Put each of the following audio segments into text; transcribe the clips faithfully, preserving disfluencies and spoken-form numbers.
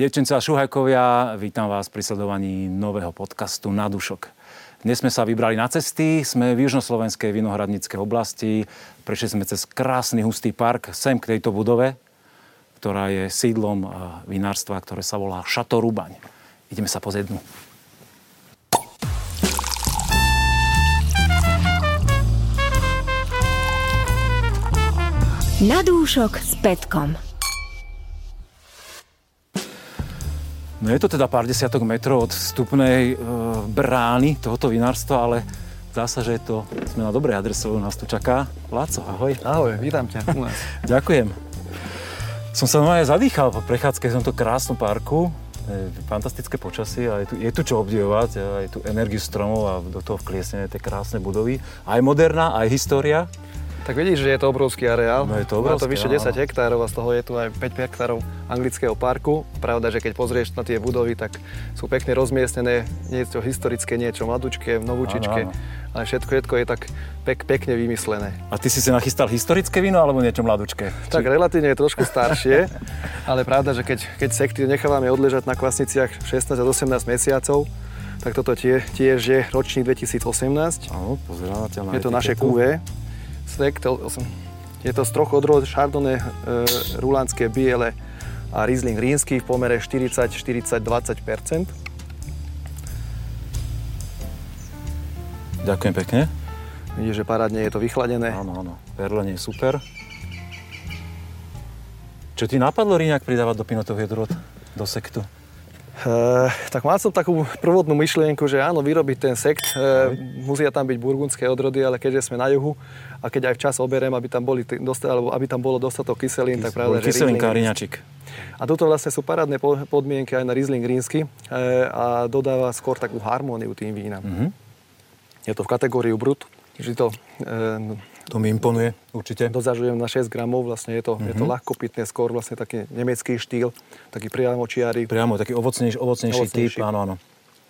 Dievčence a šuhajkovia, vítam vás pri sledovaní nového podcastu Na Dušok. Dnes sme sa vybrali na cesty, sme v južnoslovenskej vinohradníckej oblasti. Prešli sme cez krásny hustý park sem k tejto budove, ktorá je sídlom vinárstva, ktoré sa volá Šatorubaň. Ideme sa pozrieť dnu. Na Dúšok s Petkom. No je to teda pár desiatok metrov od vstupnej e, brány tohoto vinárstva, ale zdá sa, že je to, sme na dobrej adrese, lebo nás tu čaká Laco. Ahoj. Ahoj, vítam ťa u nás. Ďakujem. Som sa normálne zadýchal po prechádzke v tomto krásnom parku. Je fantastické počasie a je tu, je tu čo obdivovať. Je tu energiu stromov a do toho vkliesnené tie krásne budovy. Aj moderná, aj história. Tak vidíš, že je to obrovský areál. No je to obrovský, má to vyše desať áno. hektárov a z toho je tu aj päť hektárov anglického parku. Pravda, že keď pozrieš na tie budovy, tak sú pekne rozmiestnené, niečo historické, niečo mladúčke, novúčičke, áno, áno. ale všetko, všetko je tak pek, pekne vymyslené. A ty si si nachystal historické víno alebo niečo mladúčke? Tak Či... relatívne je trošku staršie, ale pravda, že keď, keď sekty nechávame odležať na kvasniciach šestnásť až osemnásť mesiacov, tak toto tie, tiež je ročník dvetisícosemnásť. Áno, pozerám ťa na je to naše kú vé. Je to z troch odrôd Chardonnay, e, Rulandské biele a Rizling rínsky v pomere štyridsať štyridsať dvadsať percent. Ďakujem pekne. Vidíš, že parádne je to vychladené. Áno, áno. Perlenie je super. Čo ti napadlo, Ríňak, pridávať do pinotových odrôd, do sektu? Uh, tak mal som takú prvotnú myšlienku, že áno, vyrobiť ten sekt, uh, musia tam byť burgundské odrody, ale keďže sme na juhu a keď aj včas oberiem, aby tam, boli, dostal, aby tam bolo dostatok kyselín, Kys- tak práve... Kyselinka, riňačik. A tuto vlastne sú parádne podmienky aj na Riesling rínsky uh, a dodáva skôr takú harmóniu tým vínam. Mm-hmm. Je to v kategóriu brut, že to... Uh, To mi imponuje, určite. Dozažujem na šesť gramov, vlastne je to, mm-hmm. je to ľahkopitné, skôr vlastne taký nemecký štýl, taký priamočiary. Priamo, taký ovocnejší, ovocnejší, ovocnejší typ, áno, áno.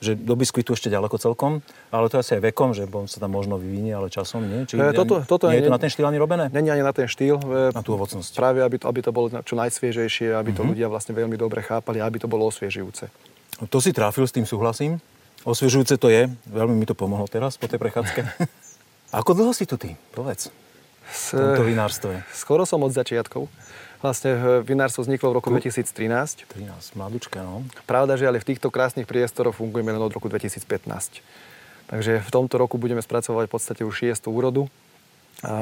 Že do biskvitu ešte ďaleko celkom, ale to asi aj vekom, že sa tam možno vyvinie, ale časom nie? Či e, toto, toto nie je to na ten štýl ani robené? Nie, nie ani na ten štýl. Na tú ovocnosť. Práve, aby to, aby to bolo čo najsviežejšie, aby to mm-hmm. ľudia vlastne veľmi dobre chápali, aby to bolo osviežujúce. To si trafil, s tým súhlasím. Osviežujúce to je, veľmi mi to pomohlo teraz po tej prechádzke. Ako dlho si tu ty? Povedz. V tomto vinárstve. Skoro som od začiatkov. Vlastne vinárstvo vzniklo v roku dvetisíctrinásť. trinásť, mladučka, no. Pravda, že ale v týchto krásnych priestoroch fungujeme len od roku dvetisícpätnásť. Takže v tomto roku budeme spracovať v podstate už šiestu úrodu. A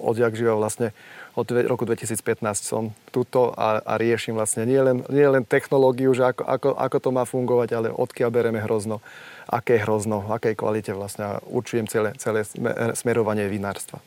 odjak živa vlastne od roku dvetisícpätnásť som tuto a, a riešim vlastne nie len, nie len technológiu, že ako, ako, ako to má fungovať, ale odkiaľ bereme hrozno, aké hrozno, akej kvalite vlastne a určujem celé, celé smerovanie vinárstva.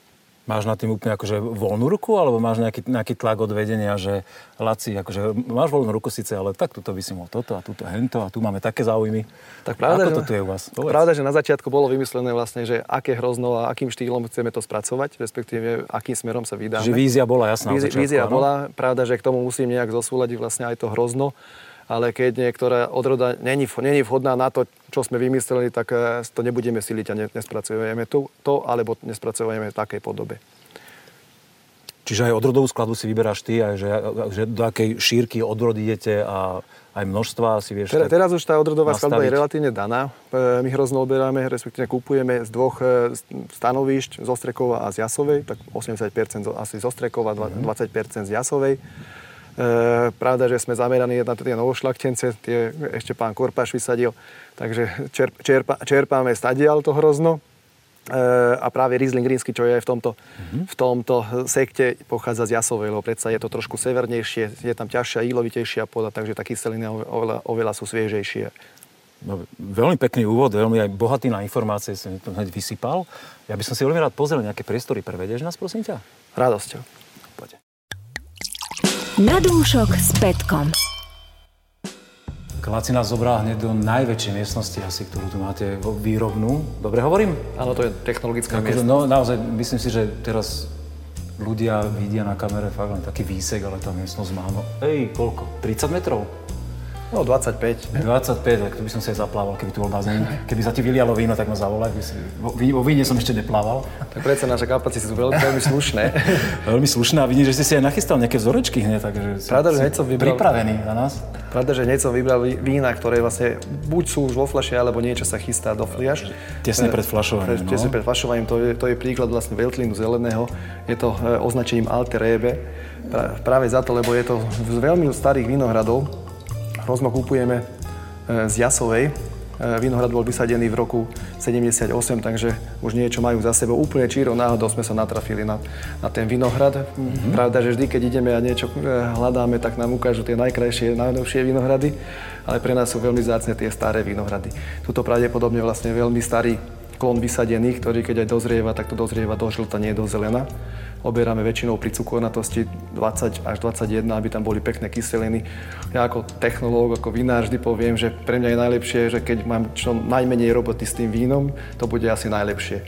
Máš na tým úplne akože voľnú ruku, alebo máš nejaký, nejaký tlak od vedenia, že Laci, akože máš voľnú ruku síce, ale tak tuto by si mohol toto a tuto hento a tu máme také záujmy. Tak pravda, ako to tu je u vás? Povedz. Pravda, že na začiatku bolo vymyslené vlastne, že aké hrozno a akým štýlom chceme to spracovať, respektíve akým smerom sa vydáme. Že vízia bola jasná. Vízi, začiatku, vízia áno? bola, pravda, že k tomu musím nejak zosúľadiť vlastne aj to hrozno, ale keď niektorá odroda není vhodná na to, čo sme vymysleli, tak to nebudeme siliť a nespracujeme to, to alebo nespracujeme v takej podobe. Čiže aj odrodovú skladbu si vyberáš ty, aj že, že do akej šírky odrody idete a aj množstva si vieš... Teraz, teraz už tá odrodová nastaviť. Skladba je relatívne daná. My hrozno oberáme, respektíve kupujeme z dvoch stanovišť, z Ostrekova a z Jasovej, tak osemdesiat percent asi z Ostrekova, dvadsať percent z Jasovej. E, pravda, že sme zameraní na tie novošľachtence, tie ešte pán Korpáš vysadil, takže čerp, čerpa, čerpáme stadial to hrozno e, a práve Riesling rínsky, čo je v tomto, mm-hmm. v tomto sekte, pochádza z Jasovej, lebo predsa je to trošku severnejšie, je tam ťažšia, ílovitejšia pôda, takže tá kyselina oveľa, oveľa sú sviežejšie. No, veľmi pekný úvod, veľmi aj bohatý na informácie, som to hneď vysypal. Ja by som si veľmi rád pozrel nejaké priestory, prevedieš nás, prosím ťa? Radosťou. Na dúšok s Petkom. Laci nás zobrá hneď do najväčšej miestnosti asi, ktorú tu máte, výrobnú. Dobre hovorím? Áno, to je technologická miestnosť. No naozaj, myslím si, že teraz ľudia vidia na kamere fakt len taký výsek, ale tá miestnosť má, no, ej, koľko? tridsať metrov? No, dvadsaťpäť. dvadsaťpäť, tak to by som si aj zaplával, keby tu bol bazén. Keby sa ti vylialo víno, tak ma zavolaj. O víne som ešte neplával. Tak predsa naše kapacity sú veľmi, veľmi slušné. Veľmi slušné a vidím, že ste si aj nachystal nejaké vzorečky hneď, takže Pravda, si, si vybral, pripravený na nás. Pravda, že hneď som vybral vína, ktoré vlastne buď sú už vo fľaši, alebo niečo sa chystá do fľaš. Tesne pred fľašovaním, no. Tesne pred fľašovaním, to je, to je príklad vlastne Veltlínu zeleného. Je to označením Alter Rebe. Pra, práve za to, lebo je to z veľmi starých vinohradov. Rozmo kupujeme z Jasovej. Vinohrad bol vysadený v roku sedemdesiatosem, takže už niečo majú za sebou. Úplne čírou náhodou sme sa natrafili na, na ten vinohrad. Mm-hmm. Pravda, že vždy, keď ideme a niečo hľadáme, tak nám ukážu tie najkrajšie, najnovšie vinohrady, ale pre nás sú veľmi vzácne tie staré vinohrady. Tuto pravdepodobne vlastne veľmi starý klon vysadený, ktorý keď aj dozrieva, tak to dozrieva do žlta, nie do zelena. Oberáme väčšinou pri cukornatosti dvadsať až dvadsaťjeden, aby tam boli pekné kyseliny. Ja ako technológ, ako vinár vždy poviem, že pre mňa je najlepšie, že keď mám čo najmenej roboty s tým vínom, to bude asi najlepšie.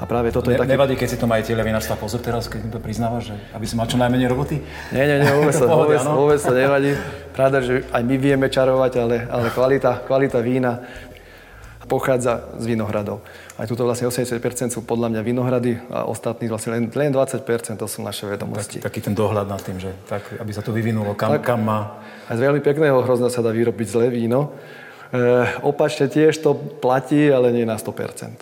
A práve toto ne, je také... Nevadí, keď si to majiteľe vinárstva pozor teraz, keď to priznávaš, že aby si mal čo najmenej roboty? Nie, nie, nie, vôbec sa, vôbec, vôbec sa nevadí. Pravda, že aj my vieme čarovať, ale, ale kvalita, kvalita vína pochádza z vinohradov. Aj tuto vlastne osemdesiat percent sú podľa mňa vinohrady a ostatní vlastne len, len dvadsať percent to sú naše vedomosti. Tak, taký ten dohľad nad tým, že tak, aby sa to vyvinulo, kam, tak, kam má. A z veľmi pekného hrozna sa dá vyrobiť zlé víno. E, opačne tiež to platí, ale nie na sto percent.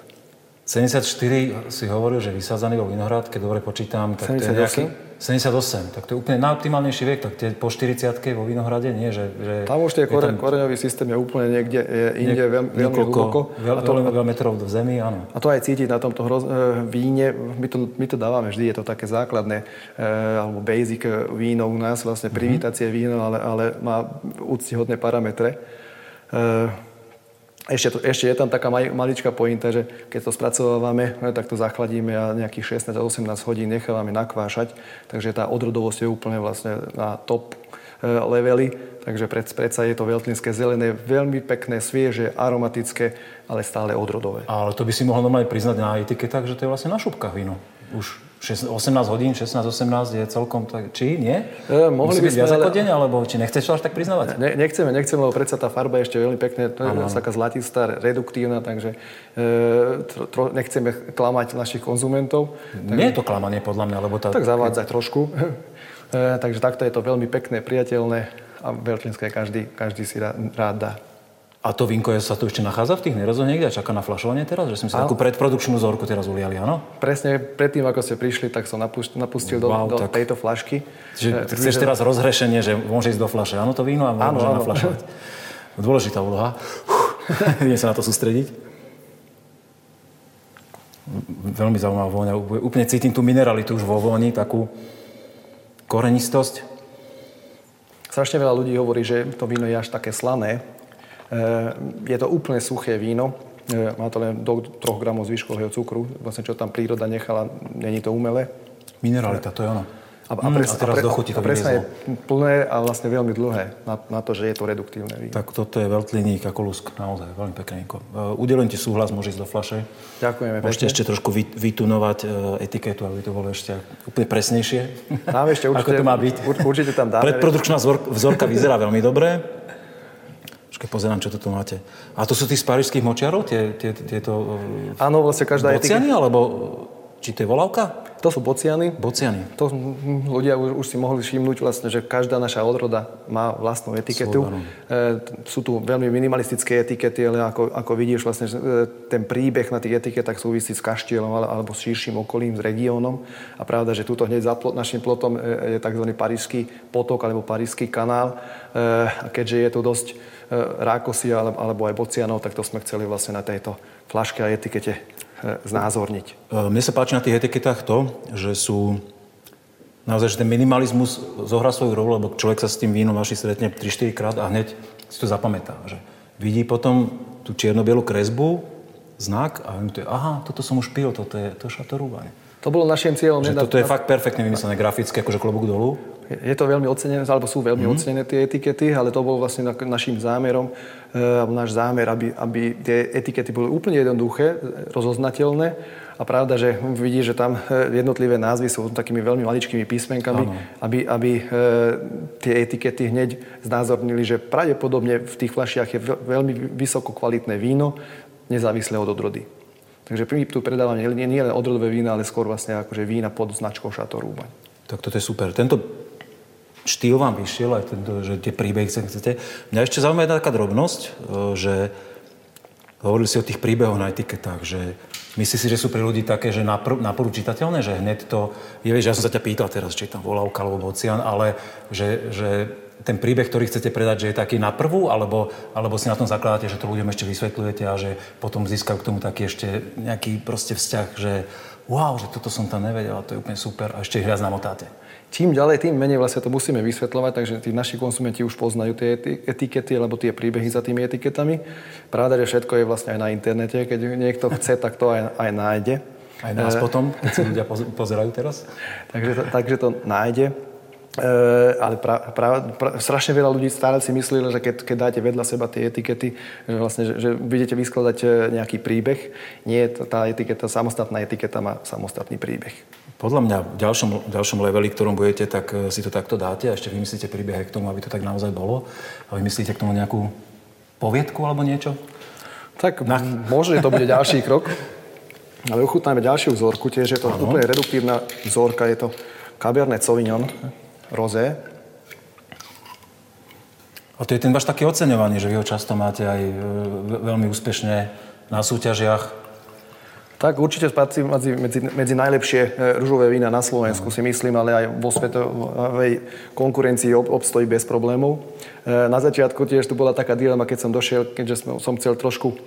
sedemdesiatštyri si hovoril, že vysádzaný bol vinohrad, keď dobre počítam, tak sedemdesiatosem? To je nejaký... sedemdesiatosem, tak to je úplne najoptimálnejší vek, tak tie po štyridsiatke vo vinohrade, nie? Že, že tam už tie koreň, tam... koreňový systém je úplne niekde je inde, veľmi hlboko. Veľa metrov v zemi, áno. A to aj cítiť na tomto hroz, víne, my to, my to dávame vždy, je to také základné, alebo basic víno u nás, vlastne privítacie víno, ale, ale má úctihodné parametre. Ešte, to, ešte je tam taká maj, maličká pointa, že keď to spracovávame, tak to zachladíme a nejakých šestnásť až osemnásť hodín nechávame nakvášať. Takže tá odrodovosť je úplne vlastne na top e, levely. Takže pred, predsa je to veltlínske zelené, veľmi pekné, svieže, aromatické, ale stále odrodové. Ale to by si mohol normálne priznať na etiketách, že to je vlastne na šupkách víno. Už šestnásť, osemnásť hodín, šestnásť osemnásť je celkom tak... Či? Nie? E, mohli by sme... Musí byť viac ako deň, alebo či nechceš to až tak priznávať? Ne, nechceme, nechceme, lebo predsa tá farba je ešte veľmi pekná, to je taká zlatistá, reduktívna, takže e, tro, nechceme klamať našich konzumentov. Tak, nie je to klamanie, podľa mňa, lebo tá... Tak zavádzať trošku. E, takže takto je to veľmi pekné, priateľné a veltlínske každý, každý si rád dá. A to vínko je, sa tu ešte nachádza v tých nerezoch niekde a čaká na fľašovanie teraz? Že sme si takú predprodukčnú zorku teraz uliali, áno? Presne, predtým ako ste prišli, tak som napust, napustil do, wow, do tak... tejto fľašky. Čiže e, chceš že... teraz rozhrešenie, že môže ísť do fľaše, áno to víno a môže áno, nafľašovať. Áno. Dôležitá úloha. Idem sa na to sústrediť. Veľmi zaujímavá vôňa. Úplne cítim tú mineralitu už vo vôni, takú korenistosť. Strašne veľa ľudí hovorí, že to víno je až také slané. Je to úplne suché víno, má to len do troch gramov zvyškového cukru, vlastne čo tam príroda nechala, není to umelé. Mineralita, to je ono. A, a, pres, mm, a teraz a pre, dochutí to a presne vyviezlo. Je plné a vlastne veľmi dlhé na, na to, že je to reduktívne víno. Tak toto je veltliník ako lusk, naozaj, veľmi pekné vínko. Udelujem ti súhlas, môžeš ísť do fľaše. Ďakujeme pekne. Môžete ešte trošku vy, vytunovať etiketu, aby to bolo ešte úplne presnejšie, dáme ešte určite, ako to má byť. Určite tam dáme. Predprodukčná vzorka vyzerá veľmi dobre. Počkaj, pozerám, čo to tu máte. A to sú tých z parížských močiarov? Tie, tie, tieto... Áno, vlastne každá etika... Bociany, alebo... Či to je volavka? To sú bociany. Bociany. To ľudia už, už si mohli všimnúť vlastne, že každá naša odroda má vlastnú etiketu. E, sú tu veľmi minimalistické etikety, ale ako, ako vidíš, vlastne ten príbeh na tých etiketách súvisí s kaštielom alebo s širším okolím, s regiónom. A pravda, že tuto hneď za plot, našim plotom je tzv. Parížský potok alebo parížský kanál. E, keďže je tu dosť rákosia alebo aj bocianov, tak to sme chceli vlastne na tejto fľaške a etikete znázorniť. Mne sa páči na tých etiketách to, že sú naozaj, že ten minimalizmus zohrá svoju rolu, lebo človek sa s tým vínom vaši stretne tri štyri krát a hneď si to zapamätá. Že vidí potom tú čierno-bielú kresbu, znak a to je, aha, toto som už pil, toto je, to je Šatorubaň. To bolo našim cieľom. Že toto je fakt perfektne vymyslené graficky, akože klobúk dolu. Je to veľmi ocenené, alebo sú veľmi mm-hmm. ocenené tie etikety, ale to bol vlastne našim zámerom, alebo náš zámer, aby, aby tie etikety boli úplne jednoduché, rozoznateľné a A pravda, že vidíš, že tam jednotlivé názvy sú takými veľmi maličkými písmenkami, aby, aby e, tie etikety hneď znázornili, že pravdepodobne v tých fľašiach je veľmi vysokokvalitné víno, nezávislé od odrody. Takže my tu predávame nie, nie len odrodové vína, ale skôr vlastne akože vína pod značkou Šatorubaň. Tak toto je super. Tento štýl vám vyšiel, aj tento, že tie príbehy chcete. Mňa ešte zaujíma jedna taká drobnosť, že hovorili si o tých príbehoch na etiketách, že myslíš si, že sú pre ľudí také, že napr- naporu čitateľné, že hneď to... Je, vieš, ja som sa ťa pýtal teraz, či je tam Volávka alebo Bocian, ale že, že ten príbeh, ktorý chcete predať, že je taký naprvu, alebo, alebo si na tom zakladáte, že to ľuďom ešte vysvetľujete a že potom získajú k tomu taký ešte nejaký proste vzťah, že wow, že toto som tam nevedel, to je úplne super a ešte ich viac namotáte. Čím ďalej, tým menej vlastne to musíme vysvetľovať, takže tí naši konzumenti už poznajú tie etikety, alebo tie príbehy za tými etiketami. Pravda, že všetko je vlastne aj na internete, keď niekto chce, tak to aj, aj nájde. Aj nás e... potom, keď si ľudia pozerajú teraz. takže, to, takže to nájde. E, ale pra, pra, pra, strašne veľa ľudí stále si myslí, že keď, keď dáte vedľa seba tie etikety, že vlastne, že, že budete vyskladať nejaký príbeh. Nie, tá etiketa, samostatná etiketa má samostatný príbeh. Podľa mňa v ďalšom, ďalšom leveli, ktorom budete, tak si to takto dáte a ešte vymyslíte príbeh k tomu, aby to tak naozaj bolo. A vymyslíte k tomu nejakú poviedku alebo niečo? Tak Na... možno, že to bude ďalší krok. Ale ochutnáme ďalšiu vzorku. Tiež je to ano. Úplne reduktívna vzorka. Je to Cabernet Sauvignon Rosé. A to je ten váš taký oceňovaný, že vy ho často máte aj veľmi úspešne na súťažiach. Tak určite patrí medzi, medzi najlepšie ružové vína na Slovensku, si myslím, ale aj vo svetovej konkurencii obstojí bez problémov. Na začiatku tiež tu bola taká dilema, keď som došiel, keďže som chcel trošku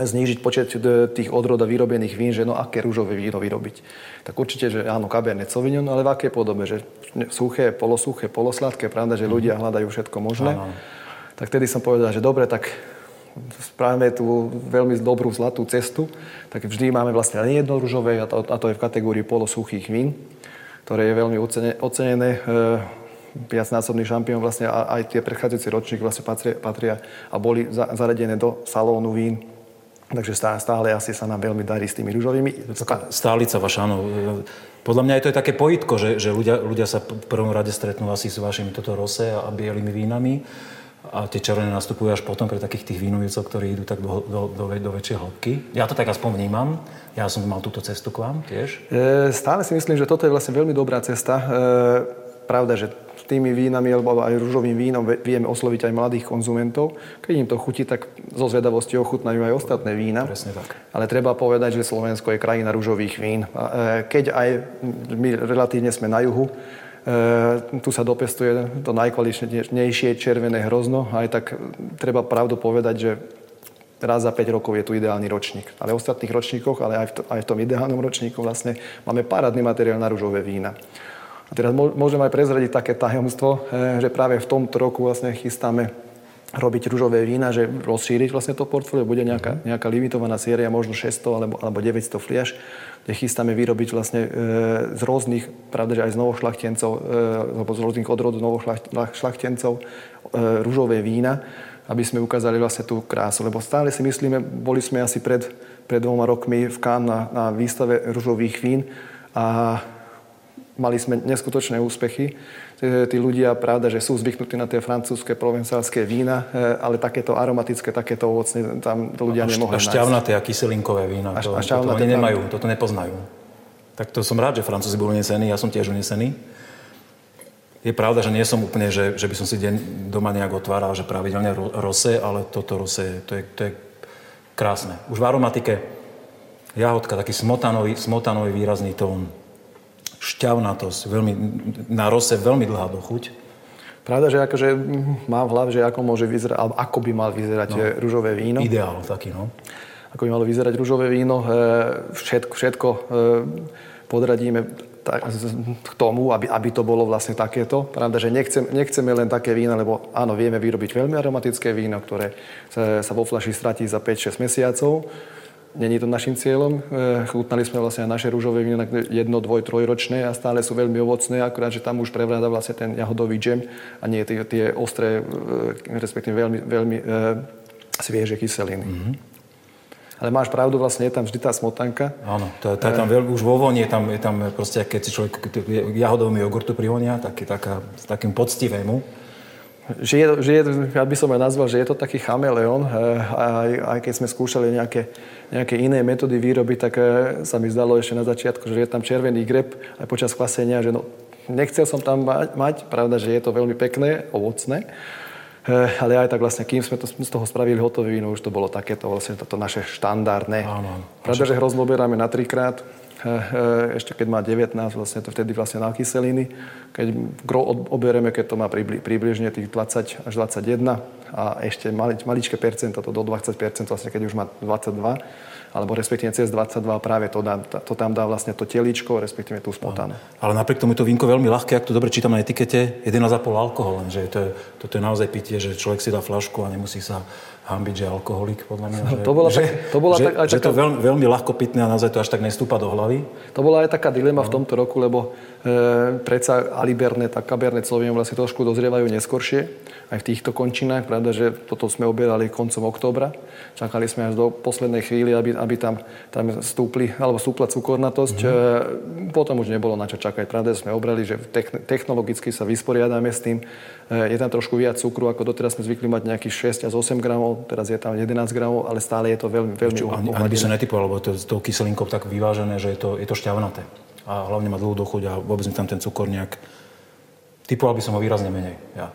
znížiť počet tých odroda vyrobených vín, že no aké ružové víno vyrobiť. Tak určite, že áno, Cabernet Sauvignon, ale v akej podobe, že suché, polosuché, polosladké, pravda, že ľudia hľadajú všetko možné. Áno. Tak tedy som povedal, že dobre, tak... správame tú veľmi dobrú zlatú cestu, tak vždy máme vlastne len jedno ružové a to, a to je v kategórii polosuchých vín, ktoré je veľmi ocene, ocenené. Viacnásobný šampión vlastne a aj tie predchádzajúci ročníky vlastne patria, patria a boli za, zaradené do salónu vín. Takže stále asi sa nám veľmi darí s tými ružovými. Stálica vaša, áno. Podľa mňa je to je také pojitko, že, že ľudia, ľudia sa v prvom rade stretnú asi s vašimi toto rosé a bielými vínami. A tie červené nastupujú až potom pre takých tých vínoviecov, ktorí idú tak do, do, do, do väčšej hĺbky. Ja to tak aspoň vnímam. Ja som mal túto cestu k vám tiež. E, stále si myslím, že toto je vlastne veľmi dobrá cesta. E, pravda, že tými vínami alebo aj ružovým vínom vieme osloviť aj mladých konzumentov. Keď im to chutí, tak zo zvedavosti ochutnajú aj ostatné vína. Presne tak. Ale treba povedať, že Slovensko je krajina ružových vín. E, keď aj my relatívne sme na juhu, Uh, tu sa dopestuje to najkvalitnejšie červené hrozno. Aj tak treba pravdu povedať, že raz za päť rokov je tu ideálny ročník. Ale v ostatných ročníkoch, ale aj v, to, aj v tom ideálnom ročníku vlastne máme parádny materiál na ružové vína. A teraz môžeme aj prezradiť také tajomstvo, že práve v tomto roku vlastne chystáme robiť ružové vína, že rozšíriť vlastne to portfólio. Bude nejaká, nejaká limitovaná séria, možno šesťsto alebo, alebo deväťsto fliaš, kde chystáme vyrobiť vlastne e, z rôznych, pravda, že aj z novošľachtencov, e, alebo z rôznych odrodov novošľachtencov, e, ružové vína, aby sme ukázali vlastne tú krásu. Lebo stále si myslíme, boli sme asi pred, pred dvoma rokmi v Cannes na, na výstave ružových vín a mali sme neskutočné úspechy. Tí ľudia, pravda, že sú zvyknutí na tie francúzske, provencálske vína, ale takéto aromatické, takéto ovocné tam ľudia a nemohli nájsť. A šťavnaté a kyselinkové vína, a, to, a toto oni nemajú, toto nepoznajú. Tak to som rád, že Francúzi boli unesení, ja som tiež unesený. Je pravda, že nie som úplne, že, že by som si deň doma nejak otváral, že pravidelne rosé, ale toto rosé, to je, to je krásne. Už v aromatike jahodka, taký smotanový, smotanový výrazný tón. Šťavnatosť, veľmi, na rose veľmi dlhá dochuť. Pravda, že akože mám v hlave, že ako môže vyzerať, alebo ako by mal vyzerať no, ružové víno. Ideál taký, no. Ako by malo vyzerať ružové víno, všetko, všetko podradíme k tomu, aby, aby to bolo vlastne takéto. Pravda, že nechcem, nechceme len také vína, lebo áno, vieme vyrobiť veľmi aromatické víno, ktoré sa, sa vo fľaši stratí za päť až šesť mesiacov. Není to našim cieľom. Chutnali sme vlastne naše ružové víno jedno, dvoj, trojročné a stále sú veľmi ovocné, akurát, že tam už prevláda vlastne ten jahodový džem a nie tie, tie ostré, respektíve veľmi, veľmi e, svieže kyseliny. Mm-hmm. A ale máš pravdu, vlastne je tam vždy tá smotanka. Áno, to, to je tam veľmi, už vo voni je tam, je tam proste, keď si človek jahodovému jogurtu prihonia, tak taká, s takým poctivému. Že je, že je, ja by som aj nazval, že je to taký chameleón. Aj, aj keď sme skúšali nejaké, nejaké iné metódy výroby, tak sa mi zdalo ešte na začiatku, že je tam červený greb aj počas kvasenia, že no, nechcel som tam mať, pravda, že je to veľmi pekné, ovocné. Ale aj tak vlastne, kým sme to, z toho spravili hotové víno, už to bolo takéto vlastne toto naše štandardné. Áno. Pravda, že hrozno beráme na trikrát. Ešte keď má devätnásť, vlastne to vtedy vlastne na kyseliny. Keď oberieme, keď to má približne tých dvadsať až dvadsaťjeden a ešte maličké percento, to do dvadsať percent, vlastne keď už má dvadsaťdva, alebo respektíve cez dvadsaťdva, práve to, dá, to tam dá vlastne to teličko, respektíve tú smotanu. Ale napriek tomu je to vínko veľmi ľahké, ak to dobre čítam na etikete, jedenásť celá päť alkohol, lenže to je, toto je naozaj pitie, že človek si dá fľašku a nemusí sa hambiť, že alkoholik, podľa mňa. Že, to bola, že, tak, to bola že, tak, že to veľmi, veľmi ľahko pitné a naozaj to až tak nestúpa do hlavy. To bola aj taká dilema no. v tomto roku, lebo e, predsa Alibernet a Cabernet Sauvignon vlastne trošku dozrievajú neskoršie, aj v týchto končinách. Pravda, že toto sme oberali koncom októbra. Čakali sme až do poslednej chvíli, aby, aby tam, tam stúpli, alebo stúpla cukornatosť. Mm. E, potom už nebolo na čo čakať. Pravda, sme obrali, že technologicky sa vysporiadáme s tým. E, je tam trošku viac cukru, ako doteraz sme zvykli mať nejakých šesť až osem gramov. Teraz je tam jedenásť gramov, ale stále je to veľmi, veľmi uhadené. Ani by sa netypoval, lebo to je s tou kyselinkou tak vyvážené, že je to, je to šťavnaté. A hlavne má dlhú dochuť a vôbec mi tam ten cukor nejak... Typoval by som ho výrazne menej, ja.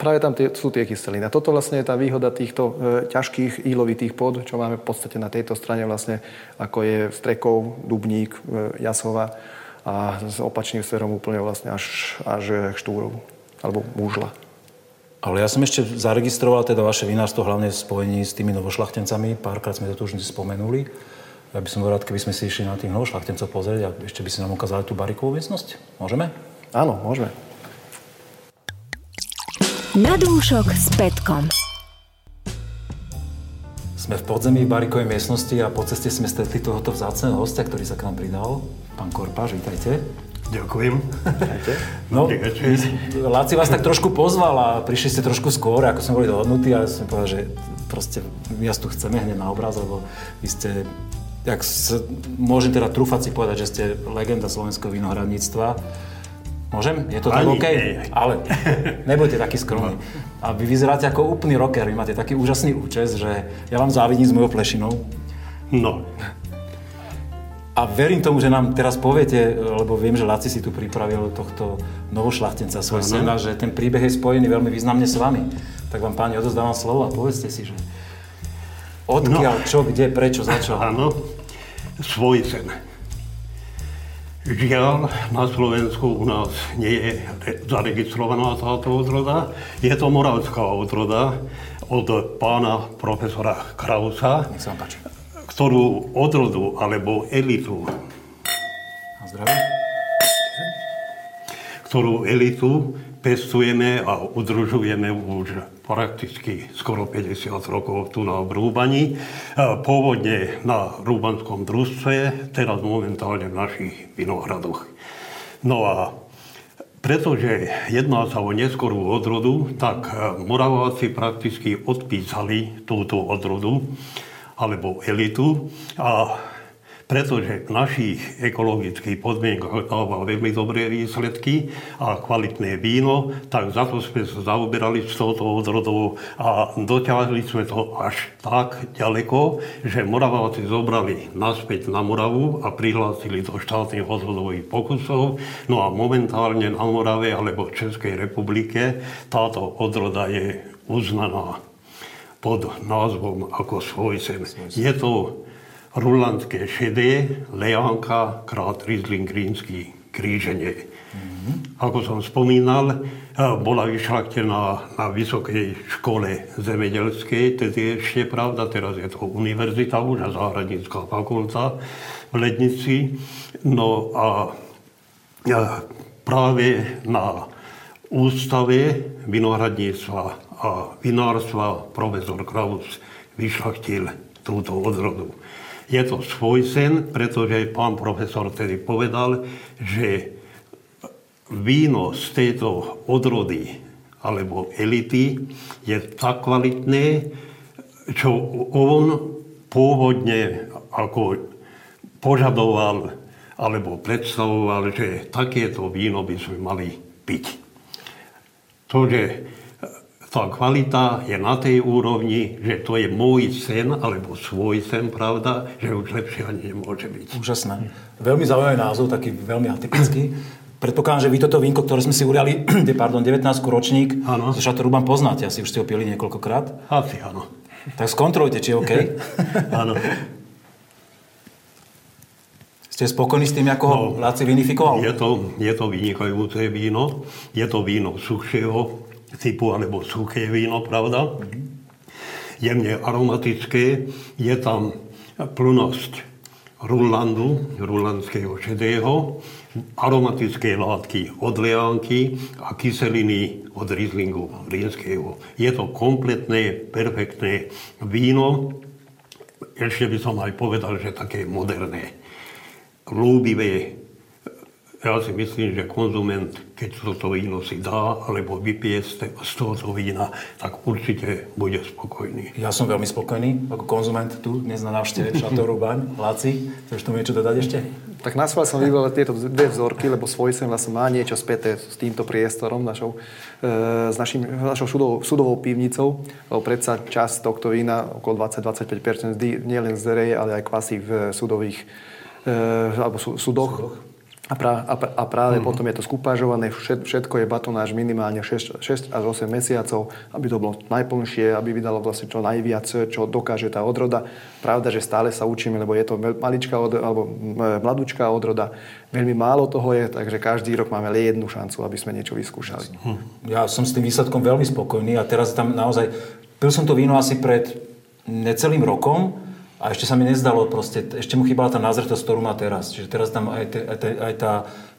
Práve tam tie, sú tie kyseliny. A toto vlastne je tá výhoda týchto e, ťažkých ílovitých pod, čo máme v podstate na tejto strane vlastne, ako je Strekov, Dubník, e, Jasová a s opačným smerom úplne vlastne až, až k Štúrovu, alebo Mužľa. Ale ja som ešte zaregistroval teda vaše vinárstvo, hlavne v spojení s tými novošľachtencami. Párkrát sme to tu už spomenuli. Ja by som bol rád, keby sme si išli na tých novošľachtencov pozrieť a ešte by si nám ukázali tú barikovú miestnosť. Môžeme? Áno, môžeme. Na dúšok s Petkom. Sme v podzemí barikovej miestnosti a po ceste sme stretli tohoto vzácneho hostia, ktorý sa k nám pridal. Pán Korpáš, vítajte. Ďakujem. No, Laci vás tak trošku pozval a prišli ste trošku skôr, ako sme boli dohodnutí a som povedal, že proste my vás tu chceme hneď na obraz, lebo vy ste, jak sa, môžem teda trúfať si povedať, že ste legenda slovenského vinohradníctva. Môžem? Je to tak OK? Ale nebojte taký skromný. A vy vyzeráte ako úplný rocker, vy máte taký úžasný účes, že ja vám závidím s mojou plešinou. No. A verím tomu, že nám teraz poviete, lebo viem, že Laci si tu pripravil tohto novošľachtenca Svojsena, že ten príbeh je spojený veľmi významne s vami. Tak vám, páni, odozdávam slovo a povedzte si, že odkiaľ, no, čo, kde, prečo, začal. Áno, Svojsen. Žiaľ, na Slovensku u nás nie je zaregistrovaná táto odroda. Je to moravská odroda od pána profesora Krausa. Nech sa vám páči. Ktorú odrodu, alebo elitu, ktorú elitu pestujeme a udržujeme už prakticky skoro päťdesiat rokov tu na Rúbani. Pôvodne na Rúbanskom družstve, teraz momentálne v našich vinohradoch. No a pretože jedná sa o neskorú odrodu, tak Moraváci prakticky odpísali túto odrodu alebo elitu, a pretože v našich ekologických podmienkach dáva veľmi dobré výsledky a kvalitné víno, tak za to sme sa zaoberali s touto odrodou a dotiahli sme to až tak ďaleko, že Moraváci zobrali naspäť na Moravu a prihlásili do štátnych odrodových pokusov. No a momentálne na Morave alebo v Českej republike táto odroda je uznaná pod názvom ako Svojsen. Je to Rulandské šedé, Leánka krát Rizling rínsky kríženie. Mm-hmm. Ako som spomínal, bola vyšľachtená na Vysokej škole zemedelskej, tedy ešte pravda, teraz je to univerzita, už záhradnícka fakulta v Lednici. No a práve na ústave vinohradníctva a vinárstva profesor Kraus vyšľachtil túto odrodu. Je to Svojsen, pretože pán profesor tedy povedal, že víno z tejto odrody alebo elity je tak kvalitné, čo on pôvodne ako požadoval alebo predstavoval, že takéto víno by sme mali piť. To, že tá kvalita je na tej úrovni, že to je môj sen, alebo svoj sen, pravda, že už lepšie ani nemôže byť. Úžasné. Veľmi zaujímavý názov, taký veľmi atypický. Predpokladám, že vy toto vínko, ktoré sme si uriali, pardon, devätnásty ročník, zo Šatorubaň poznáte, asi už ste ho pili niekoľkokrát. Asi, áno. Tak skontrolujte, či je OK. Áno. Ste spokojní s tým, ako ho no, Laci vinifikoval? Je to, je to vynikajúce víno. Je to víno suchšieho typu, alebo suché víno, pravda? Mm-hmm. Jemne aromatické. Je tam plnosť Rulandu, rulandského šedého, aromatické látky od Leánky a kyseliny od Rizlingu rínskeho. Je to kompletné, perfektné víno. Ešte by som aj povedal, že také moderné. Ľúbivé, ja si myslím, že konzument, keď toto víno si dá, alebo vypije z tohoto vína, tak určite bude spokojný. Ja som veľmi spokojný ako konzument tu, dnes na návšteve Šatorubaň. Laci, chceš tomu niečo dodať ešte? Tak na svoj som vybral tieto dve vzorky, lebo Svojsen vlastne má niečo späté s týmto priestorom, našou, e, s našim, našou sudovou, sudovou pivnicou. Lebo predsa časť tohto vína, okolo dvadsať až dvadsaťpäť percent, nielen zreje, ale aj kvasí v sudových E, alebo sú, súdoch. A, pra, a, a práve mm-hmm. potom je to skupážované, všet, všetko je batonáž minimálne šesť až osem mesiacov, aby to bolo najplnšie, aby vydalo vlastne čo najviac, čo dokáže tá odroda. Pravda, že stále sa učíme, lebo je to maličká od, alebo mladúčká odroda. Veľmi málo toho je, takže každý rok máme len jednu šancu, aby sme niečo vyskúšali. Hm. Ja som s tým výsledkom veľmi spokojný a teraz tam naozaj... Pil som to víno asi pred necelým rokom, a ešte sa mi nezdalo proste, ešte mu chýbala tá názretosť, ktorú má teraz. Čiže teraz tam aj, te, aj, te, aj tá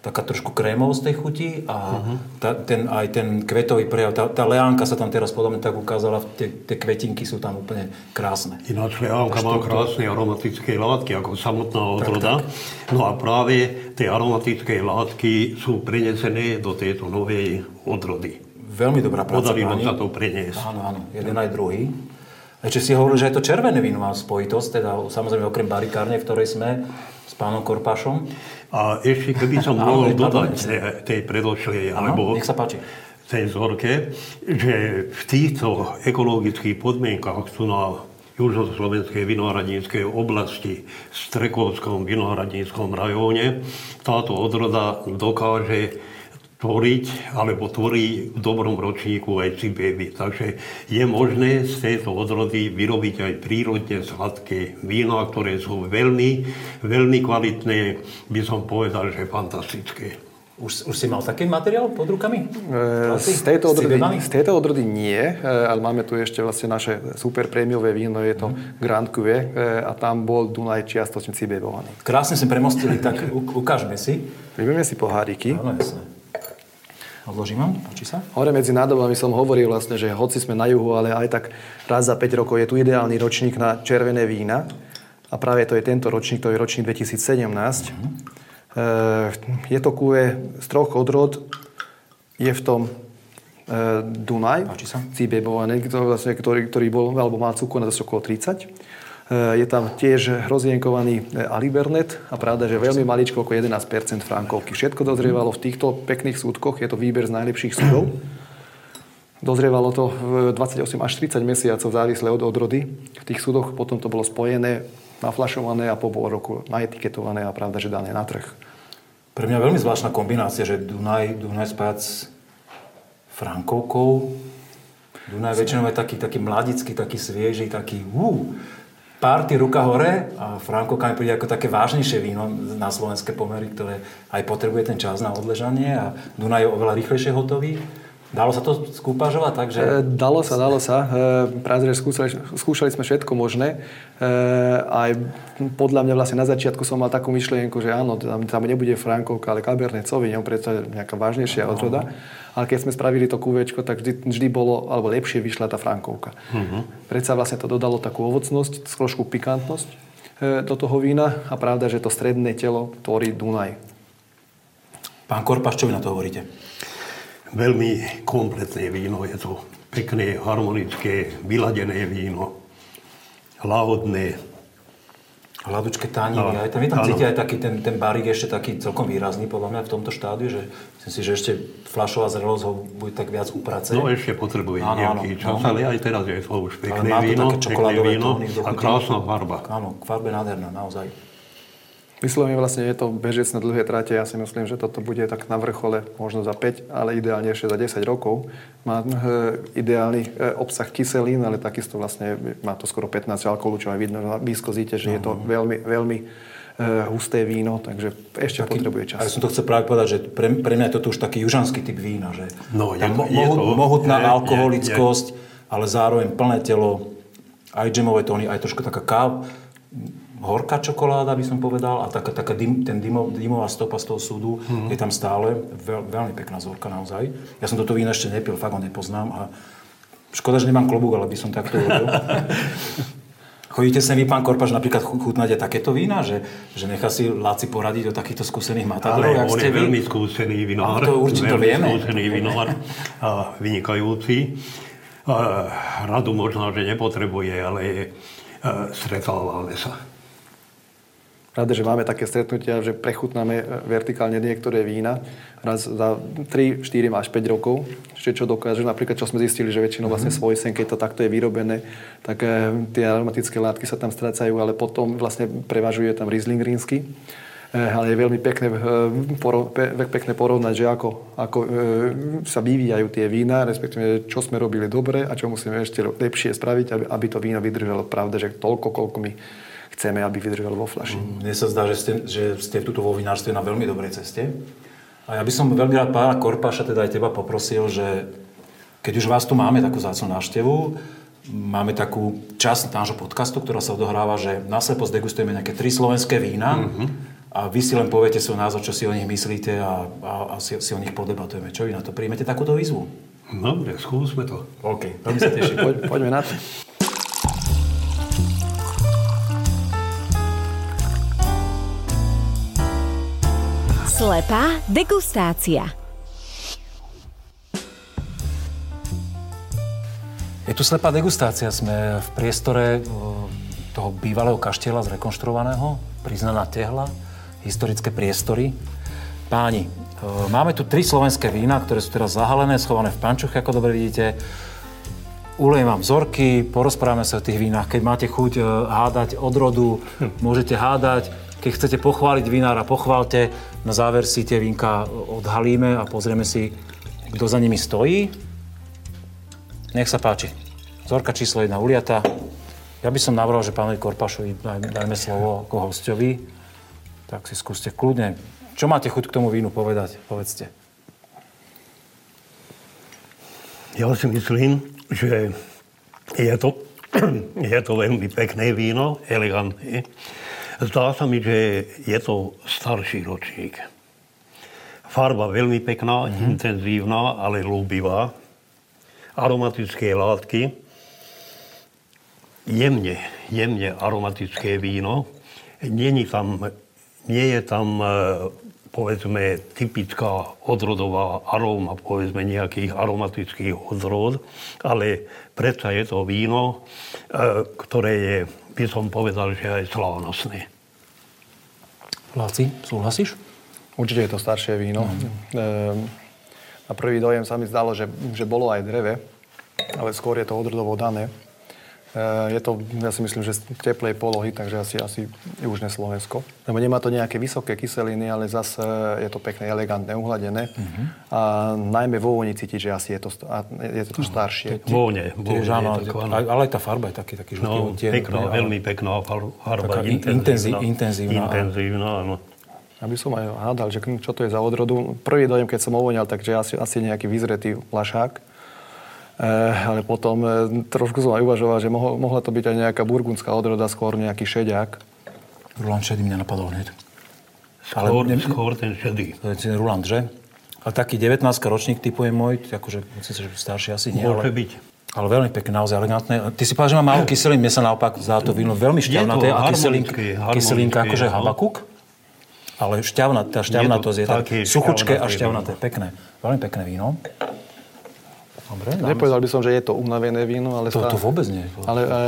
taká trošku krémovosť tej chuti a uh-huh. tá, ten, aj ten kvetový prejav, tá, tá leánka sa tam teraz podobne tak ukázala, tie, tie kvetinky sú tam úplne krásne. Ináč leánka má krásne aromatické látky, ako samotná odroda. Tak, tak. No a práve tie aromatické látky sú prenesené do tejto novej odrody. Veľmi dobrá práca. Podarilo sa to preniesť. Áno, áno, jeden aj druhý. Ešte si hovoril, že aj to červené víno má spojitosť, teda samozrejme okrem barikárne, v ktorej sme s pánom Korpášom. A ešte keby som mohol dodať tej predošlej, alebo tej zorke, že v týchto ekologických podmienkach sú na južoslovenskej vinohradníckej oblasti v Strekovskom vinohradníckom rajóne táto odroda dokáže tvoriť, alebo tvorí v dobrom ročníku aj cibévy. Takže je možné z tejto odrody vyrobiť aj prírodne sladké víno, ktoré sú veľmi, veľmi kvalitné, by som povedal, že fantastické. Už, už si mal taký materiál pod rukami? E, z, tejto odrody, z tejto odrody nie, ale máme tu ešte vlastne naše super prémiové víno, je to mm. Grand Cuvée a tam bol Dunaj čiastočne cibébovaný. Krásne sme premostili, tak ukážme si. Vybieme si poháriky. Áno, jasné. Odložím vám, páči sa? Hore medzi nádobami som hovoril vlastne, že hoci sme na juhu, ale aj tak raz za päť rokov je tu ideálny ročník na červené vína. A práve to je tento ročník, to je ročník dvetisícsedemnásť. Mm-hmm. E, je to kúve z troch odrod, je v tom e, Dunaj, cibébovaný, vlastne, ktorý, ktorý bol, alebo má cukornosť okolo tridsať. E, je tam tiež rozienkovaný Alibernet a pravda, že veľmi maličko, okolo jedenásť percent Frankovky. Všetko dozrievalo v týchto pekných súdkoch, je to výber z najlepších súdov. Dozrievalo to v dvadsaťosem až tridsať mesiacov, závisle od odrody. V tých súdoch potom to bolo spojené, naflašované a po pol roku naetiketované a pravda, že dané na trh. Pre mňa veľmi zvláštna kombinácia, že Dunaj, Dunaj spájať s Frankovkou. Dunaj väčšinou je taký, taký mladický, taký svieži, taký úúú. Párty ruka hore a Frankovka mi príde ako také vážnejšie víno na slovenské pomery, ktoré aj potrebuje ten čas na odležanie a Dunaj je oveľa rýchlejšie hotový. Dalo sa to skúpažovať tak, že... E, dalo sa, dalo sa. E, práve, že skúšali, skúšali sme všetko možné. E, aj podľa mňa vlastne na začiatku som mal takú myšlienku, že áno, tam, tam nebude Frankovka, ale Cabernet Sauvignon, pretože nejaká vážnejšia odroda. Ale keď sme spravili to kúvečko, tak vždy, vždy bolo, alebo lepšie vyšla tá Frankovka. Uh-huh. Predsa vlastne to dodalo takú ovocnosť, trošku pikantnosť e, do toho vína a pravda, že to stredné telo tvorí Dunaj. Pán Korpáš, čo vy na to hovoríte? Veľmi kompletné víno, je to pekné, harmonické, vyladené víno, lahodné, Hladučké taniny, no, aj tam, tam cíti aj taký ten, ten barík ešte taký celkom výrazný podľa mňa v tomto štádiu, že myslím si, že ešte fľašová zrelosť ho bude tak viac upracená. No ešte potrebuje áno, nejaký áno, čas, áno. Ale aj teraz je to už pekné víno, pekné víno a krásna farba. Áno, farba je nádherná, naozaj. Vyslovene vlastne je to bežec na dlhé trate, ja si myslím, že toto bude tak na vrchole, možno za päť, ale ideálne ešte za desať rokov. Má ideálny obsah kyselín, ale takisto vlastne má to skoro pätnásť alkoholu, čo aj vidno na výskozite, že je to veľmi, veľmi husté víno, takže ešte taký, potrebuje čas. Ale som to chcel práve povedať, že pre, pre mňa je toto už taký južanský typ vína, že no, je, mo- je to, mohutná je, alkoholickosť, je, je. Ale zároveň plné telo, aj džemové tóny, aj trošku taká káva, horká čokoláda, by som povedal, a taká, taká dym, ten dymov, dymová stopa z toho súdu mm-hmm. je tam stále. Veľ, veľmi pekná zorka naozaj. Ja som toto víno ešte nepil, fakt ho nepoznám a škoda, že nemám klobúk, ale by som takto urobil. Chodíte sem vy, pán Korpáš, napríklad chutnáte takéto vína, že, že nechá si Láci poradiť o takýchto skúsených matadorov, jak ste vy? Ale on je veľmi skúsený vinár. To určite to vieme. Veľmi skúsený vinár a vynikajúci. A radu možno, že nepotrebuje, ale stretávame sa. Rád, že máme také stretnutia, že prechutnáme vertikálne niektoré vína raz za tri, štyri až päť rokov. Ešte čo dokáže, napríklad čo sme zistili, že väčšinou vlastne Svojsen, keď to takto je vyrobené, tak tie aromatické látky sa tam strácajú, ale potom vlastne prevažuje tam Rizling rínsky. Ale je veľmi pekné, pekné porovnať, že ako, ako sa vyvíjajú tie vína, respektíve čo sme robili dobre a čo musíme ešte lepšie spraviť, aby to víno vydržalo pravda, že toľko, koľko my chceme, aby vydržalo vo fľaši. Mne sa zdá, že ste, že ste tuto vo vinárstve na veľmi dobrej ceste. A ja by som veľmi rád pána Korpáša, teda aj teba poprosil, že keď už vás tu máme takú zácnú návštevu, máme takú časť nášho podcastu, ktorá sa odohráva, že naslepo zdegustujeme nejaké tri slovenské vína, mm-hmm. a vy si len poviete svoj názor, čo si o nich myslíte a, a, a si, si o nich podebatujeme. Čo vy na to? Príjmete takúto výzvu? Dobre, skúsme to. OK, veľmi sa teším. Poď, poďme na to. Slepá degustácia. Je tu slepá degustácia. Sme v priestore toho bývalého kaštieľa zrekonštruovaného, priznaná tehla. Historické priestory. Páni, máme tu tri slovenské vína, ktoré sú teraz zahalené, schované v pančuche, ako dobre vidíte. Ulejem vám vzorky, porozprávame sa o tých vínach. Keď máte chuť hádať odrodu, môžete hádať. Keď chcete pochváliť vinára, pochválte. Na záver si tie vínka odhalíme a pozrieme si, kto za nimi stojí. Nech sa páči. Vzorka číslo jedna uliata. Ja by som navrhol, že pánovi Korpášovi dajme slovo ako hosťovi. Tak si skúste kľudne. Čo máte chuť k tomu vínu povedať? Povedzte. Ja si myslím, že je to, je to veľmi pekné víno, elegantné. Zdá sa mi, že je to starší ročník. Farba veľmi pekná, mm-hmm. intenzívna, ale ľúbivá. Aromatické látky. Jemne, jemne aromatické víno. Není tam... Nie je tam, povedzme, typická odrodová aróma, povedzme, nejakých aromatických odrod, ale predsa je to víno, ktoré je, by som povedal, že aj slávnostné. Láci, súhlasíš? Určite je to staršie víno. Mhm. Na prvý dojem sa mi zdalo, že, že bolo aj dreve, ale skôr je to odrodovo dané. Je to, ja si myslím, že z teplej polohy, takže asi, asi južné Slovensko. Lebo nemá to nejaké vysoké kyseliny, ale zase je to pekné, elegantné, uhladené. Mm-hmm. A najmä vo vôni cítiť, že asi je to, je to staršie. Vône, vône. Ale aj tá farba je taký, taký žlutý odtieň. No, pekná, veľmi pekná farba. Intenzívna. Intenzívna, áno. Aby som aj hádal, že čo to je za odrodu. Prvý dojem, keď som ovoňal, takže asi, asi nejaký vyzretý fľašák. Ale potom trošku som aj uvažoval, že mohol, mohla to byť aj nejaká burgundská odroda, skôr nejaký šediak. Ruland šedý mňa napadol hneď. Skôr, ale, skôr ten šedý. To je Ruland, že? Ale taký devätnásťročník typuje môj, akože myslím si, že starší asi nie. Môže ale, byť. Ale veľmi pekné, naozaj elegantné. Ty si povedal, že má málo kyselín, mne sa naopak zdá to víno veľmi šťavnaté. A kyselinka akože no. Habakuk, ale šťavnaté, tá šťavnatosť je, to je tak suchučké a šťavnaté. Pekné, veľmi pekné víno. Dobre, nepovedal by som, že je to unavené víno, ale... To, sa, to vôbec nie. Ale e,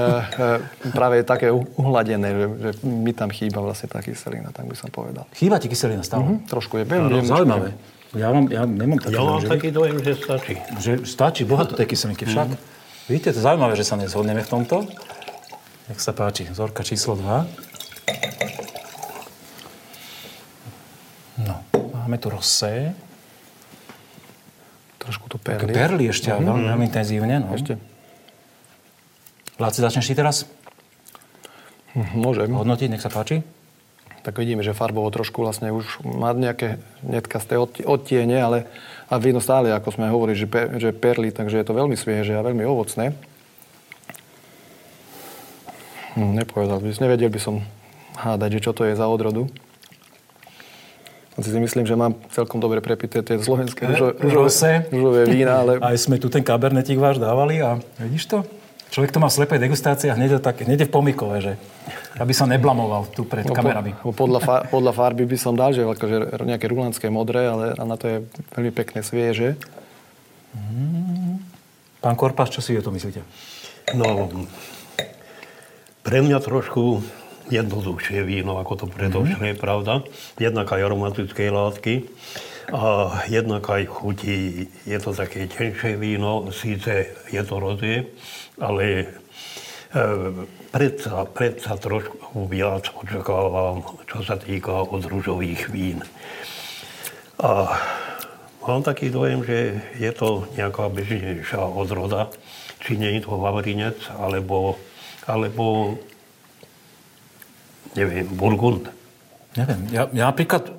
e, práve je také uhladené, že, že mi tam chýba vlastne tá kyselina, tak by som povedal. Chýba ti kyselina stále? Mm-hmm, trošku je. No, no, zaujímavé. Ja, vám, ja nemám taký dojem. Ja mám taký dojem, že stačí. Že stačí, bohato tej kyselinky však. Mm-hmm. Vidíte, to je zaujímavé, že sa nezhodneme v tomto. Jak sa páči, vzorka číslo dva. No, máme tu rosé. Trošku tu perly. Perly ešte, mm-hmm. veľmi, veľmi intenzívne. No. Ešte. Láci, začneš ty teraz? Môžem. Hodnotiť, nech sa páči. Tak vidíme, že farbovo trošku vlastne už má nejaké netkasté odtiene, ale a víno stále, ako sme hovorili, že, per, že perly, takže je to veľmi svieže a veľmi ovocné. Hm, nepovedal by som, nevedel by som hádať, že čo to je za odrodu. Si myslím, že mám celkom dobre prepité tie slovenské ružové vína, ale... Aj sme tu ten kabernetík váš dávali a vidíš to? Človek to má v slepej degustácii a hneď, tak, hneď v pomykove, že? Aby sa neblamoval tu pred no, kamerami. Po, podľa, fa, podľa farby by som dal, že akože nejaké rulandské modré, ale na to je veľmi pekné svieže. Pán Korpáš, čo si o to myslíte? No, pre mňa trošku... jednoduchšie víno, ako to predošlé, mm-hmm. pravda. Jednak aj aromatické látky a jednak aj chutí. Je to také tenšie víno, síce je to rozje, ale e, predsa, predsa trošku viac očakávam, čo sa týka od ružových vín. A mám taký dojem, že je to nejaká bežnejšia odroda. Či nie je to Vavrinec, alebo, alebo neviem, Burgund. Neviem, ja, ja napríklad...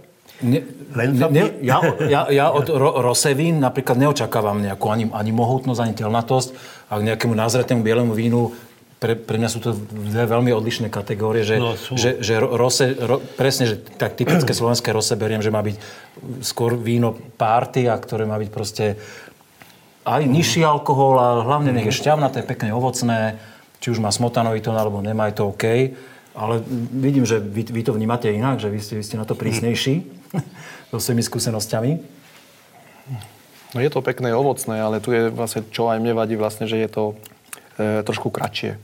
Ne, ne, ne, ja, ja, ja od ro, rosevín napríklad neočakávam nejakú ani, ani mohutnosť, ani telnatosť. A k nejakému názretému bielému vínu pre, pre mňa sú to dve veľmi odlišné kategórie, že, no, že, že rose, ro, presne, že tak typické slovenské rose beriem, že má byť skôr víno párty, a ktoré má byť proste aj nižší alkohol, a hlavne nech je šťavnaté, pekne ovocné, či už má smotanový tón, alebo nemá, je to OK. Ale vidím, že vy, vy to vnímate inak, že vy ste, vy ste na to prísnejší so svojimi skúsenosťami. No je to pekné, ovocné, ale tu je vlastne, čo aj mne vadí vlastne, že je to e, trošku kratšie.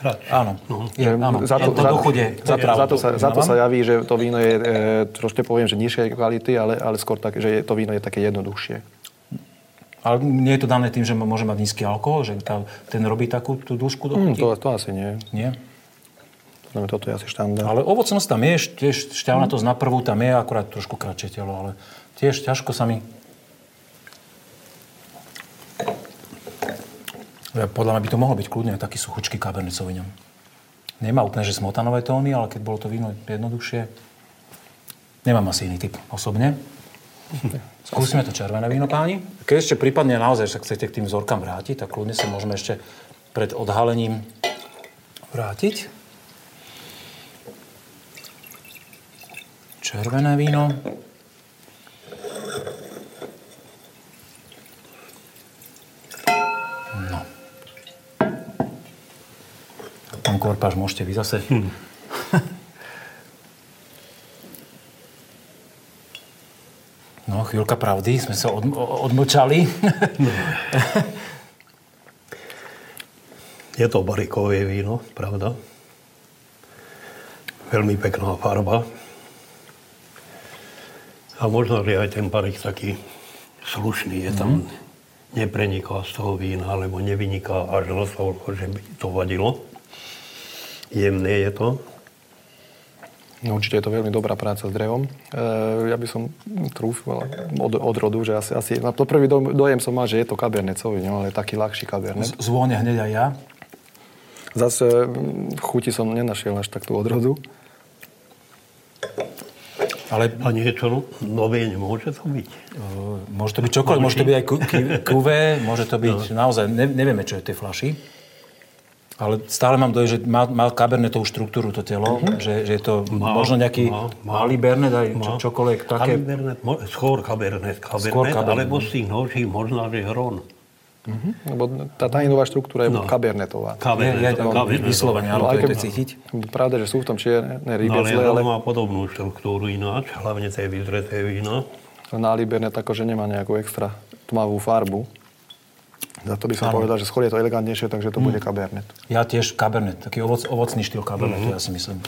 Kratšie. Áno. No. Je, áno. Za to, je to za, dochude. Za, je za, to sa, za to sa javí, že to víno je, e, trošku poviem, že nižšej kvality, ale, ale skôr tak, že je, to víno je také jednoduchšie. Ale nie je to dané tým, že môže mať nízky alkohol, že tá, ten robí takú tú dĺžku dochuti? Mm, to, to asi nie. Nie? Toto je asi štandard. Ale ovocnosť tam je, tiež šťavnatosť na prvú tam je, akurát trošku kratšie telo, ale tiež ťažko sa mi... Podľa mňa by to mohlo byť kľudne taký suchučký Cabernet Sauvignon. Nemá úplne, že smotanové tóny, ale keď bolo to víno jednoduchšie... Nemám asi iný typ osobne. Skúsime to červené víno, páni. Keď ešte prípadne naozaj, že chcete k tým vzorkám vrátiť, tak kľudne sa môžeme ešte pred odhalením vrátiť. Červené víno. No. Pán Korpáš, môžete vy zase. Hm. No, chvíľka pravdy. Sme sa od, odmlčali. Je to barikové víno, pravda. Veľmi pekná farba. A možno, že aj ten barik taký slušný je tam. Mm. Nepreniká z toho vína, alebo nevyniká až na stolko, že by to vadilo. Jemné je to. No, určite je to veľmi dobrá práca s drevom. E, ja by som trúfil od, od rodu, že asi, asi... Na to prvý dojem som mal, že je to Cabernet Sauvignon, ale taký ľahší Cabernet. Zvôňa hneď aj ja. Zase chuti som nenašiel až tak tú odrodu. Ale... A niečo nové nemôže to byť? Uh, môže to byť čokoľvek, môže to byť aj kuvé, môže to byť no. Naozaj, ne, nevieme, čo je v tej fľaši. Ale stále mám dojem, že má, má kabernetovú štruktúru to telo, uh-huh. že, že je to má, možno nejaký Alibernet, aj má. Čo, čokoľvek také. Alibernet, skôr Cabernet, alebo z tých noží možná, že Hron. Uh-huh. Lebo tá taninová štruktúra je no. kabernetová. Kabernetová. Vyslovene, áno, to je to cítiť. Pravda, že sú v tom čierne rybezle, ale... No, ale má podobnú štruktúru ináč, hlavne tej vyzreté vína. Na Alibernet akože nemá nejakú extra tmavú farbu. Za to by som ano. povedal, že skôr je to elegantnejšie, takže to mm. bude Cabernet. Ja tiež Cabernet, taký ovoc, ovocný štýl Cabernet, mm-hmm. ja si myslím.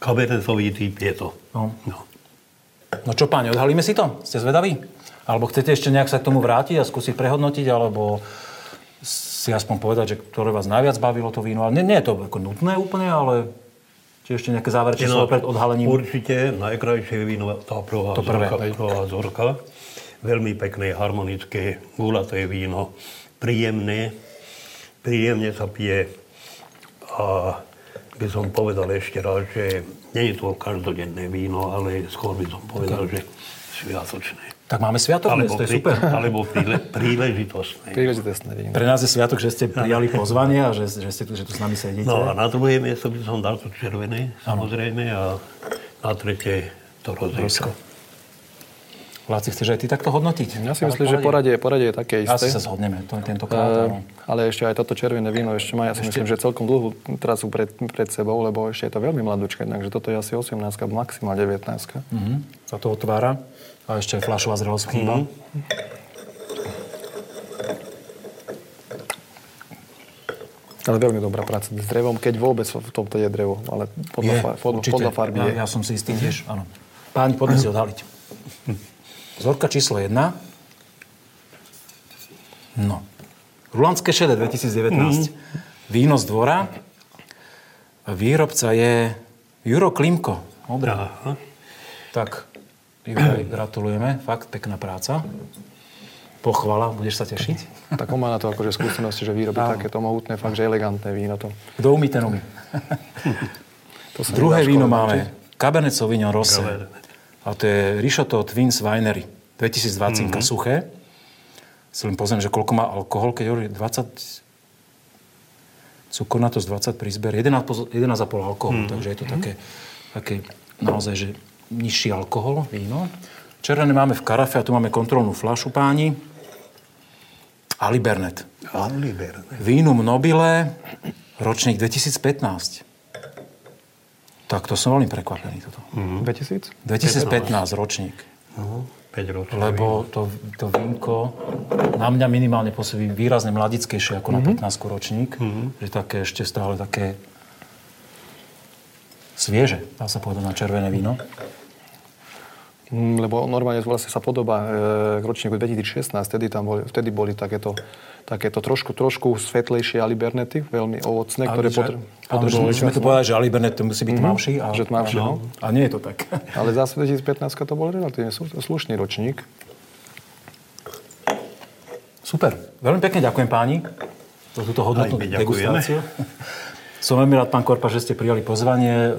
Cabernetový typ je to. No. No. no čo, páni, odhalíme si to? Ste zvedaví? Alebo chcete ešte nejak sa k tomu vrátiť a skúsiť prehodnotiť, alebo si aspoň povedať, že ktoré vás najviac bavilo to víno? Ale nie, nie je to ako nutné úplne, ale či ešte nejaké záverečné slovo pred odhalením? Určite najkrajšie víno, tá prvá to prvé, zorka. Veľmi pekné, harmonické, gulaté víno, príjemné, príjemne sa pije a by som povedal ešte raz, že nie je to každodenné víno, ale skôr by som povedal, okay. že sviatočné. Tak máme sviatok, to je super. Alebo príle, príležitostné. Príležitostné víno. Pre nás je sviatok, že ste prijali pozvanie a že, že, ste tu, že tu s nami sedíte. No a na druhé miesto by som dal to červené, samozrejme, a na tretie to rozejko. Láci, chceš aj ty takto hodnotiť? Ja si myslím, že poradie, poradie je také isté. Asi sa zhodneme tentokrát. Uh, ale ešte aj toto červené víno ešte má, ja si ešte... myslím, že celkom dlhú trasu pred, pred sebou, lebo ešte je to veľmi mladúčke, takže toto je asi osemnásť, maximálne devätnásť. Uh-huh. Sa to otvára a ešte aj fľašová zrelosť chýba. Ale veľmi dobrá práca s drevom, keď vôbec v tomto je drevo, ale podľa, je, podľa, podľa farby je. Ja, ja som si istý tiež, áno. Páni, poďme si odhaliť. Zorka číslo jedna. No. Rulandské šedé dvetisíc devätnásť. Mm. Víno z dvora. Výrobca je Juro Klimko. Dobre. Tak, Juro, gratulujeme. Fakt, pekná práca. Pochvala, budeš sa tešiť. Tak on má na to akože skúsenosti, že vyrobí takéto mohutné, fakt, že elegantné víno to. Kto umí, ten umí. Druhé víno máme. Cabernet Sauvignon Rosé. A to je Richoteau Twins Winery. dvetisíc dvadsať mm-hmm. suché. Si len pozriem, že koľko má alkohol, keď hovorí dvadsať... Cukornatosť dvadsať pri zbere. jedenásť celá päť alkoholu, mm-hmm. takže je to také, také naozaj, že nižší alkohol, víno. Červené máme v karafe a tu máme kontrolnú fľašu, páni. Alibernet. Alibernet. Vínu Mnobile, ročník dvetisíc pätnásť. Tak to som veľmi prekvapený toto. Mm-hmm. dvetisíc? dvetisíc pätnásť ročník. No, päť ročník. Lebo to, to vínko na mňa minimálne pôsobí výrazne mladickejšie ako mm-hmm. na pätnásť ročník. Mm-hmm. Že také ešte stále také svieže, dá sa povedať, na červené víno. Lebo normálne vlastne sa podobá e, k ročníku dvetisíc šestnásť, vtedy, tam boli, vtedy boli takéto, takéto trošku, trošku svetlejšie Alibernety, veľmi ovocné, ktoré potrebujú. Áno, sme tu povedali, že Alibernet to musí byť tmavší. Mm-hmm. A, že tmavší. No. A nie je to tak. Ale zase dvetisíc pätnásť to bol relatívne slušný ročník. Super. Veľmi pekne ďakujem páni za túto hodnotnú degustáciu. Som veľmi rád, pán Korpáš, že ste prijali pozvanie.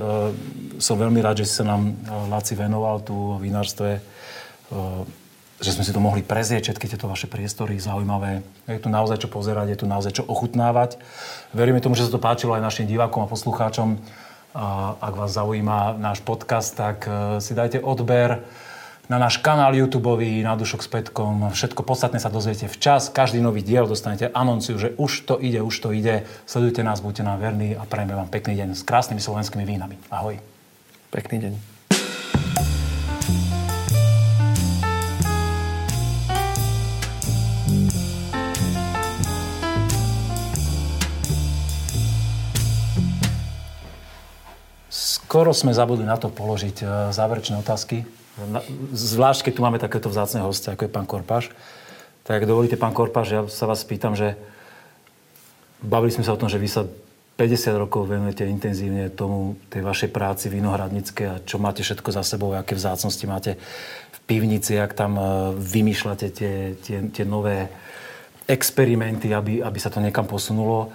Som veľmi rád, že si sa nám Laci venoval tu o vinárstve. Že sme si to mohli prezrieť, všetky tieto vaše priestory zaujímavé. Je tu naozaj čo pozerať, je tu naozaj čo ochutnávať. Veríme tomu, že sa to páčilo aj našim divákom a poslucháčom. Ak vás zaujíma náš podcast, tak si dajte odber na náš kanál YouTubeový, Na Dušok s Petkom. Všetko podstatné sa dozviete včas. Každý nový diel dostanete anonciu, že už to ide, už to ide. Sledujte nás, buďte nám verní a prajeme vám pekný deň s krásnymi slovenskými vínami. Ahoj. Pekný deň. Skoro sme zabudli na to položiť záverečné otázky. Zvlášť, keď tu máme takéto vzácne hostia, ako je pán Korpáš. Tak dovolíte, pán Korpáš, ja sa vás pýtam, že bavili sme sa o tom, že vy sa päťdesiat rokov venujete intenzívne tomu, tej vašej práci vinohradníckej a čo máte všetko za sebou, aké vzácnosti máte v pivnici, ak tam vymýšľate tie, tie, tie nové experimenty, aby, aby sa to niekam posunulo.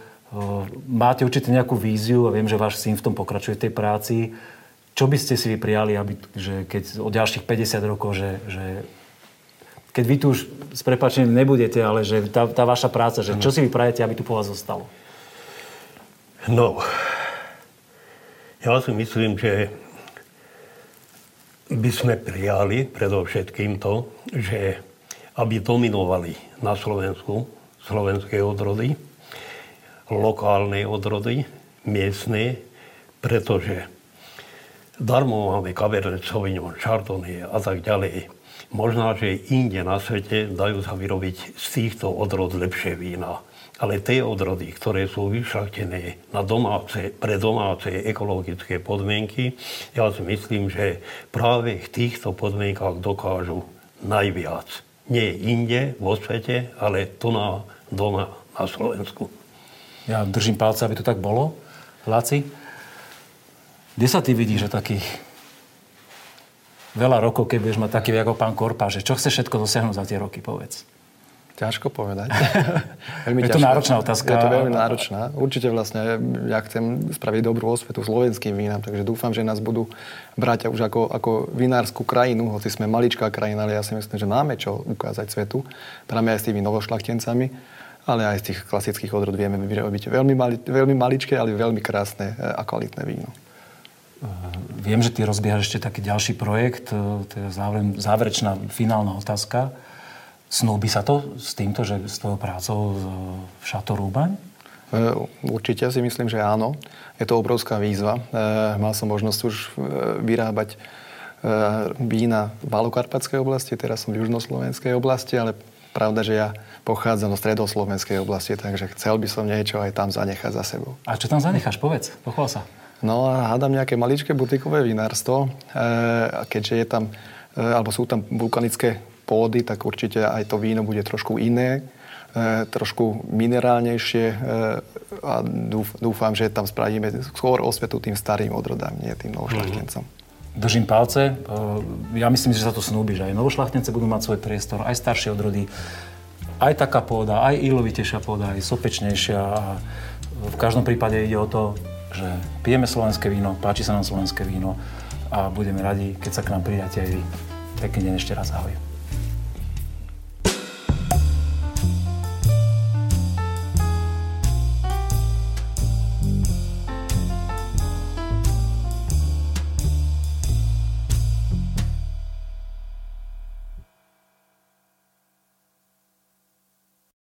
Máte určite nejakú víziu a viem, že váš syn v tom pokračuje v tej práci. Čo by ste si vy prijali, aby, že keď od ďalších päťdesiat rokov, že, že keď vy tu už s prepáčením nebudete, ale že tá, tá vaša práca, že čo si vy prajete, aby tu po vás zostalo? No, ja si myslím, že by sme prijali predovšetkým to, že aby dominovali na Slovensku slovenské odrody, lokálne odrody, miestne, pretože darmo máme Cabernet Sauvignon, Chardonnay a tak ďalej. Možná, že inde na svete dajú sa vyrobiť z týchto odrod lepšie vína. Ale tie odrody, ktoré sú vyšľachtené na domáce, pre domáce ekologické podmienky, ja si myslím, že práve v týchto podmienkach dokážu najviac. Nie inde vo svete, ale tu na, doma na Slovensku. Ja držím palce, aby to tak bolo. Laci, kde sa ty vidíš, že takých veľa rokov, keď budeš mať taký ako pán Korpáš, že čo chceš všetko dosiahnuť za tie roky, povedz? Ťažko povedať. Veľmi je to ťažko. Náročná otázka. Je to veľmi náročná. Určite vlastne ja chcem spraviť dobrú osvetu slovenským vínam, takže dúfam, že nás budú brať už ako, ako vinárskú krajinu, hoci sme maličká krajina, ale ja si myslím, že máme čo ukázať svetu. Práve aj s tými novošľachtencami, ale aj z tých klasických odrod vieme vyrobiť veľmi, mali, veľmi maličké, ale veľmi krásne a kvalitné víno. Viem, že ty rozbiehaš ešte taký ďalší projekt, to je záverečná, finálna otázka. Snúbi sa to s týmto, že s tvojou prácou v Šatorubaň? Určite si myslím, že áno. Je to obrovská výzva. Mal som možnosť už vyrábať vína v Malokarpatskej oblasti, teraz som v Južnoslovenskej oblasti, ale pravda, že ja pochádzam do Stredoslovenskej oblasti, takže chcel by som niečo aj tam zanechať za sebou. A čo tam zanecháš? Povedz, pochvál sa. No a hádam nejaké maličké butikové vinárstvo. E, keďže je tam, e, alebo sú tam vulkanické pôdy, tak určite aj to víno bude trošku iné, e, trošku minerálnejšie e, a dúf, dúfam, že tam spravíme skôr osvetu tým starým odrodám, nie tým novošľachtencom. Držím palce. E, ja myslím, že sa to snúbiš. Aj novošľachtence budú mať svoj priestor, aj staršie odrody. Aj taká pôda, aj ilovitejšia pôda, aj sopečnejšia. A v každom prípade ide o to, že pijeme slovenské víno, páči sa nám slovenské víno a budeme radi, keď sa k nám pridáte aj vy. Pekný deň ešte raz, ahoj.